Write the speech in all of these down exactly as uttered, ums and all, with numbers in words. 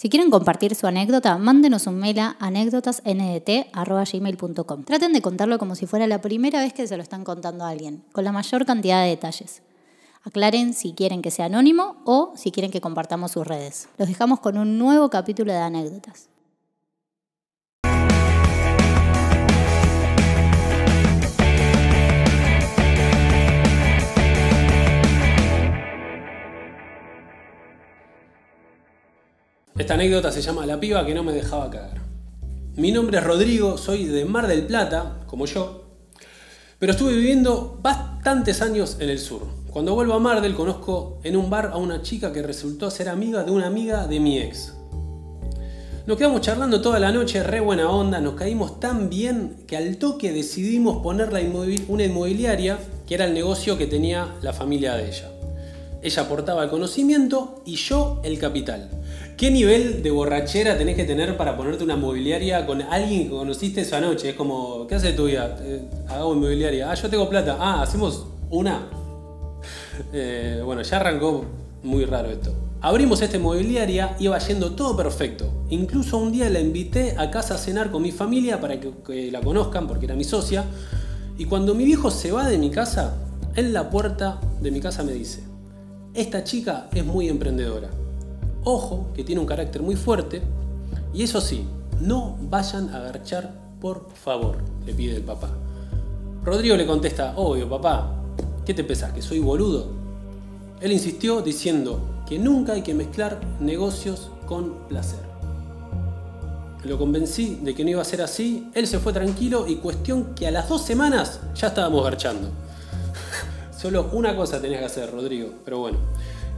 Si quieren compartir su anécdota, mándenos un mail a anécdotas n d t arroba gmail punto com. Traten de contarlo como si fuera la primera vez que se lo están contando a alguien, con la mayor cantidad de detalles. Aclaren si quieren que sea anónimo o si quieren que compartamos sus redes. Los dejamos con un nuevo capítulo de anécdotas. Esta anécdota se llama La piba que no me dejaba cagar. Mi nombre es Rodrigo, soy de Mar del Plata, como yo, pero estuve viviendo bastantes años en el sur. Cuando vuelvo a Mar del, conozco en un bar a una chica que resultó ser amiga de una amiga de mi ex. Nos quedamos charlando toda la noche, re buena onda, nos caímos tan bien que al toque decidimos ponerla una inmobiliaria, que era el negocio que tenía la familia de ella. Ella aportaba el conocimiento y yo el capital. ¿Qué nivel de borrachera tenés que tener para ponerte una inmobiliaria con alguien que conociste esa noche? Es como, ¿qué haces de tu vida? Eh, hago inmobiliaria. Ah, yo tengo plata. Ah, hacemos una. eh, bueno, ya arrancó muy raro esto. Abrimos esta inmobiliaria, iba yendo todo perfecto. Incluso un día la invité a casa a cenar con mi familia para que, que la conozcan, porque era mi socia. Y cuando mi viejo se va de mi casa, en la puerta de mi casa me dice: esta chica es muy emprendedora. Ojo, que tiene un carácter muy fuerte. Y eso sí, no vayan a garchar, por favor, le pide el papá. Rodrigo le contesta: obvio, papá, ¿qué te pensás, que soy boludo? Él insistió diciendo que nunca hay que mezclar negocios con placer. Lo convencí de que no iba a ser así, él se fue tranquilo y cuestión que a las dos semanas ya estábamos garchando. Solo una cosa tenías que hacer, Rodrigo, pero bueno.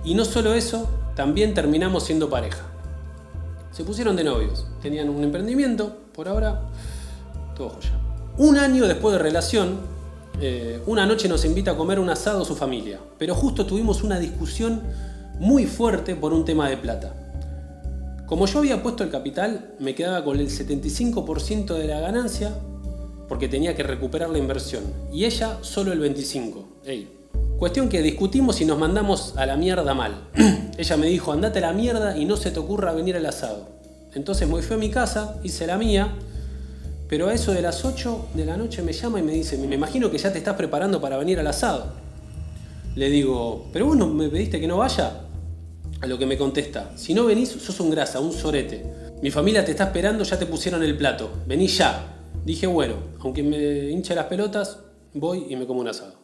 Y no solo eso, también terminamos siendo pareja. Se pusieron de novios, tenían un emprendimiento, por ahora, todo joya. Un año después de relación, eh, una noche nos invita a comer un asado a su familia, pero justo tuvimos una discusión muy fuerte por un tema de plata. Como yo había puesto el capital, me quedaba con el setenta y cinco por ciento de la ganancia, porque tenía que recuperar la inversión, y ella solo el veinticinco por ciento. Ey. Cuestión que discutimos y nos mandamos a la mierda mal. Ella me dijo: andate a la mierda y no se te ocurra venir al asado. Entonces me fui a mi casa, hice la mía, pero a eso de las ocho de la noche me llama y me dice: me imagino que ya te estás preparando para venir al asado. Le digo: pero vos no me pediste que no vaya. A lo que me contesta: si no venís, sos un grasa, un sorete. Mi familia te está esperando, ya te pusieron el plato, vení ya. Dije: bueno, aunque me hinche las pelotas, voy y me como un asado.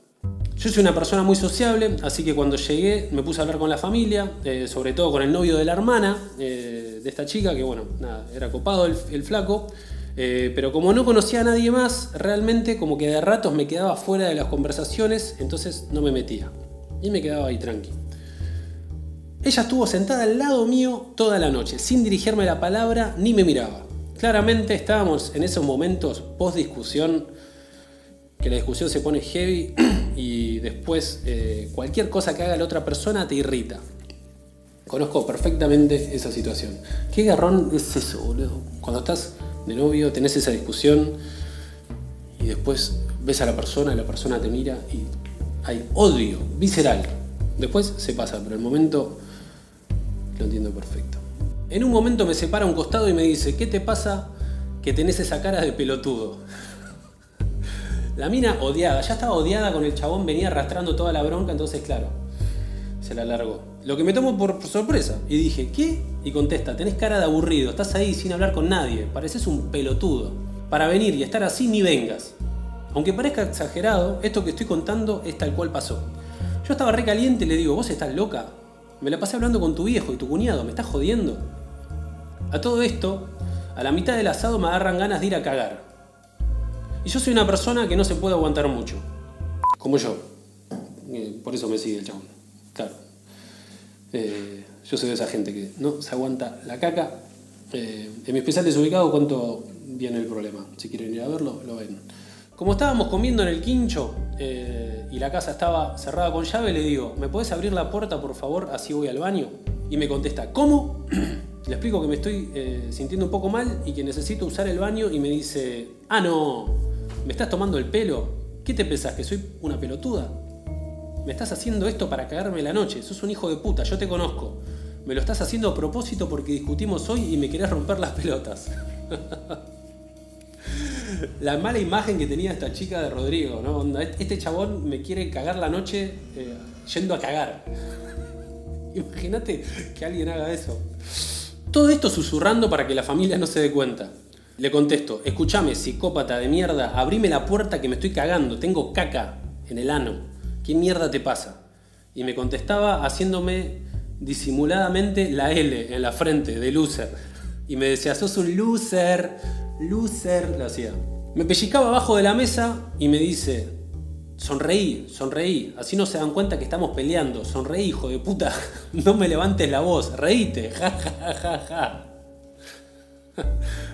Yo soy una persona muy sociable, así que cuando llegué me puse a hablar con la familia, eh, sobre todo con el novio de la hermana eh, de esta chica, que bueno, nada, era copado el, el flaco, eh, pero como no conocía a nadie más, realmente como que de ratos me quedaba fuera de las conversaciones, entonces no me metía y me quedaba ahí tranqui. Ella estuvo sentada al lado mío toda la noche, sin dirigirme la palabra ni me miraba. Claramente estábamos en esos momentos post discusión, que la discusión se pone heavy y después eh, cualquier cosa que haga la otra persona te irrita. Conozco perfectamente esa situación. ¿Qué garrón es eso, boludo? Cuando estás de novio, tenés esa discusión y después ves a la persona y la persona te mira y hay odio visceral. Después se pasa, pero el momento lo entiendo perfecto. En un momento me separa a un costado y me dice: ¿qué te pasa que tenés esa cara de pelotudo? La mina odiada, ya estaba odiada con el chabón, venía arrastrando toda la bronca, entonces claro, se la largó. Lo que me tomó por sorpresa, y dije: ¿qué? Y contesta: tenés cara de aburrido, estás ahí sin hablar con nadie, pareces un pelotudo. Para venir y estar así ni vengas. Aunque parezca exagerado, esto que estoy contando es tal cual pasó. Yo estaba re caliente y le digo: ¿vos estás loca? Me la pasé hablando con tu viejo y tu cuñado, ¿me estás jodiendo? A todo esto, a la mitad del asado me agarran ganas de ir a cagar. Y yo soy una persona que no se puede aguantar mucho. Como yo. Eh, por eso me sigue el chabón. Claro. Eh, yo soy de esa gente que no se aguanta la caca. Eh, en mi especial Desubicado cuento bien el problema. Si quieren ir a verlo, lo ven. Como estábamos comiendo en el quincho eh, y la casa estaba cerrada con llave, le digo: ¿me podés abrir la puerta, por favor? Así voy al baño. Y me contesta: ¿cómo? Le explico que me estoy eh, sintiendo un poco mal y que necesito usar el baño y me dice: ah, no. ¿Me estás tomando el pelo? ¿Qué te pensás, que soy una pelotuda? Me estás haciendo esto para cagarme la noche, sos un hijo de puta, yo te conozco. Me lo estás haciendo a propósito porque discutimos hoy y me querés romper las pelotas. La mala imagen que tenía esta chica de Rodrigo, ¿no? Este chabón me quiere cagar la noche eh, yendo a cagar. Imagínate que alguien haga eso. Todo esto susurrando para que la familia no se dé cuenta. Le contesto, escúchame, psicópata de mierda, abrime la puerta que me estoy cagando, tengo caca en el ano. ¿Qué mierda te pasa? Y me contestaba haciéndome disimuladamente la L en la frente de loser. Y me decía, sos un loser, loser, lo hacía. Me pellizcaba abajo de la mesa y me dice, sonreí, sonreí, así no se dan cuenta que estamos peleando, sonreí, hijo de puta, no me levantes la voz, reíte, ja, ja, ja, ja.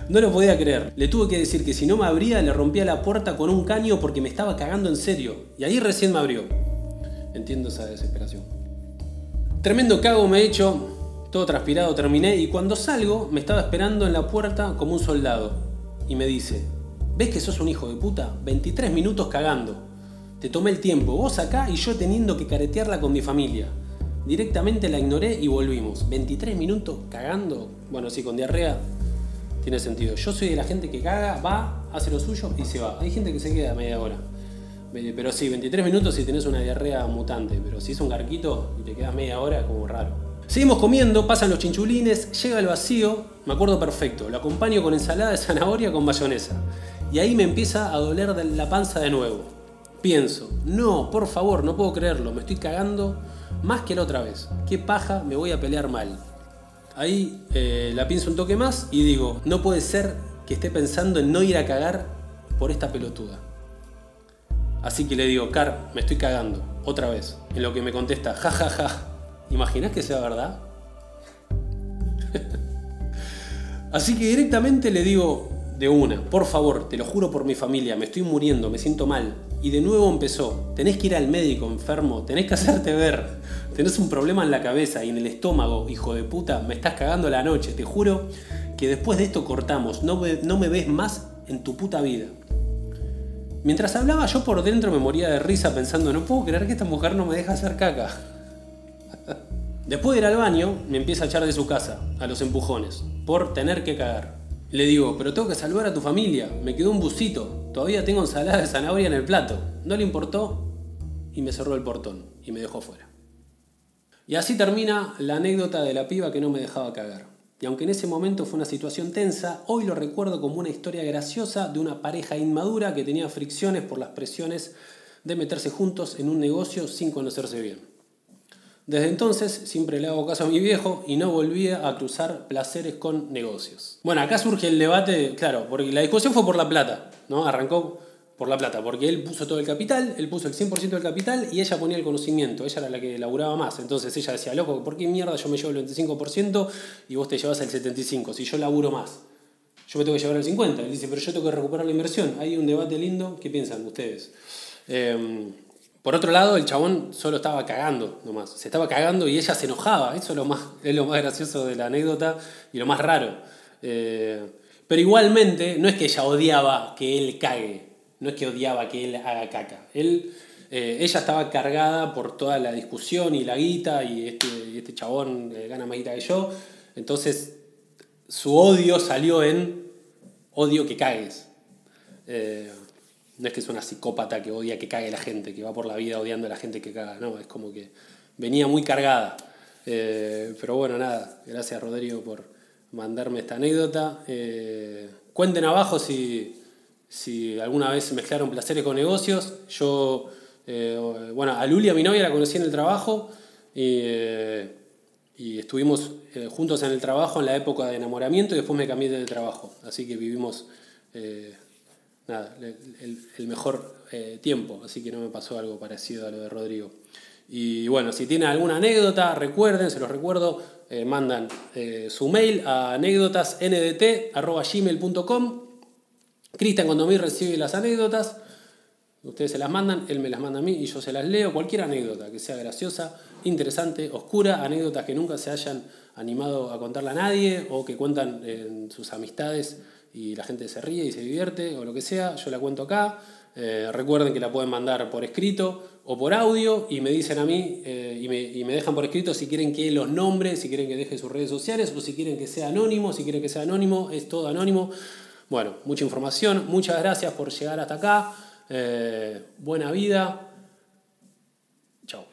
No lo podía creer. Le tuve que decir que si no me abría le rompía la puerta con un caño porque me estaba cagando en serio. Y ahí recién me abrió. Entiendo esa desesperación. Tremendo cago me he hecho. Todo transpirado terminé y cuando salgo me estaba esperando en la puerta como un soldado. Y me dice, ¿ves que sos un hijo de puta? veintitrés minutos cagando. Te tomé el tiempo, vos acá y yo teniendo que caretearla con mi familia. Directamente la ignoré y volvimos. veintitrés minutos cagando. Bueno, sí, con diarrea. Tiene sentido. Yo soy de la gente que caga, va, hace lo suyo y se va. Hay gente que se queda media hora. Pero sí, veintitrés minutos si tenés una diarrea mutante. Pero si es un garquito y te quedas media hora, como raro. Seguimos comiendo, pasan los chinchulines, llega el vacío. Me acuerdo perfecto. Lo acompaño con ensalada de zanahoria con mayonesa. Y ahí me empieza a doler la panza de nuevo. Pienso, no, por favor, no puedo creerlo. Me estoy cagando más que la otra vez. Qué paja, me voy a pelear mal. Ahí eh, la pienso un toque más y digo, no puede ser que esté pensando en no ir a cagar por esta pelotuda. Así que le digo, Car, me estoy cagando, otra vez. En lo que me contesta, ja, ja, ja. ¿Imaginás que sea verdad? Así que directamente le digo de una, por favor, te lo juro por mi familia, me estoy muriendo, me siento mal. Y de nuevo empezó, tenés que ir al médico, enfermo, tenés que hacerte ver, tenés un problema en la cabeza y en el estómago, hijo de puta, me estás cagando la noche, te juro que después de esto cortamos, no me, no me ves más en tu puta vida. Mientras hablaba yo por dentro me moría de risa pensando, no puedo creer que esta mujer no me deja hacer caca. Después de ir al baño, me empieza a echar de su casa, a los empujones, por tener que cagar. Le digo, pero tengo que salvar a tu familia, me quedó un busito, todavía tengo ensalada de zanahoria en el plato. No le importó y me cerró el portón y me dejó fuera. Y así termina la anécdota de la piba que no me dejaba cagar. Y aunque en ese momento fue una situación tensa, hoy lo recuerdo como una historia graciosa de una pareja inmadura que tenía fricciones por las presiones de meterse juntos en un negocio sin conocerse bien. Desde entonces siempre le hago caso a mi viejo y no volvía a cruzar placeres con negocios. Bueno, acá surge el debate, claro, porque la discusión fue por la plata, ¿no? Arrancó por la plata, porque él puso todo el capital, él puso el cien por ciento del capital y ella ponía el conocimiento, ella era la que laburaba más. Entonces ella decía, loco, ¿por qué mierda yo me llevo el veinticinco por ciento y vos te llevas el setenta y cinco por ciento? Si yo laburo más, yo me tengo que llevar el cincuenta por ciento. Él dice, pero yo tengo que recuperar la inversión. Hay un debate lindo, ¿qué piensan ustedes? Eh... Por otro lado, el chabón solo estaba cagando nomás. Se estaba cagando y ella se enojaba. Eso es lo más, es lo más gracioso de la anécdota y lo más raro. Eh, pero igualmente, no es que ella odiaba que él cague. No es que odiaba que él haga caca. Él, eh, ella estaba cargada por toda la discusión y la guita y este, y este chabón eh, gana más guita que yo. Entonces, su odio salió en odio que cagues. Eh, No es que es una psicópata que odia que cague la gente, que va por la vida odiando a la gente que caga. No, es como que venía muy cargada. Eh, pero bueno, nada. Gracias, Rodrigo, por mandarme esta anécdota. Eh, cuenten abajo si, si alguna vez mezclaron placeres con negocios. Yo, eh, bueno, a Luli, a mi novia, la conocí en el trabajo. Y, eh, y estuvimos eh, juntos en el trabajo en la época de enamoramiento y después me cambié de trabajo. Así que vivimos... Eh, Nada, el, el mejor eh, tiempo, así que no me pasó algo parecido a lo de Rodrigo. Y bueno, si tienen alguna anécdota, recuerden, se los recuerdo, eh, mandan eh, su mail a anécdotas n d t arroba gmail punto com. Cristian Condomir recibe las anécdotas, ustedes se las mandan, él me las manda a mí y yo se las leo. Cualquier anécdota que sea graciosa, interesante, oscura, anécdotas que nunca se hayan animado a contarla a nadie o que cuentan en sus amistades y la gente se ríe y se divierte o lo que sea, yo la cuento acá. Eh, recuerden que la pueden mandar por escrito o por audio y me dicen a mí eh, y, me, y me dejan por escrito si quieren que los nombre, si quieren que deje sus redes sociales o si quieren que sea anónimo, si quieren que sea anónimo, es todo anónimo. Bueno, mucha información, muchas gracias por llegar hasta acá, eh, buena vida, chao.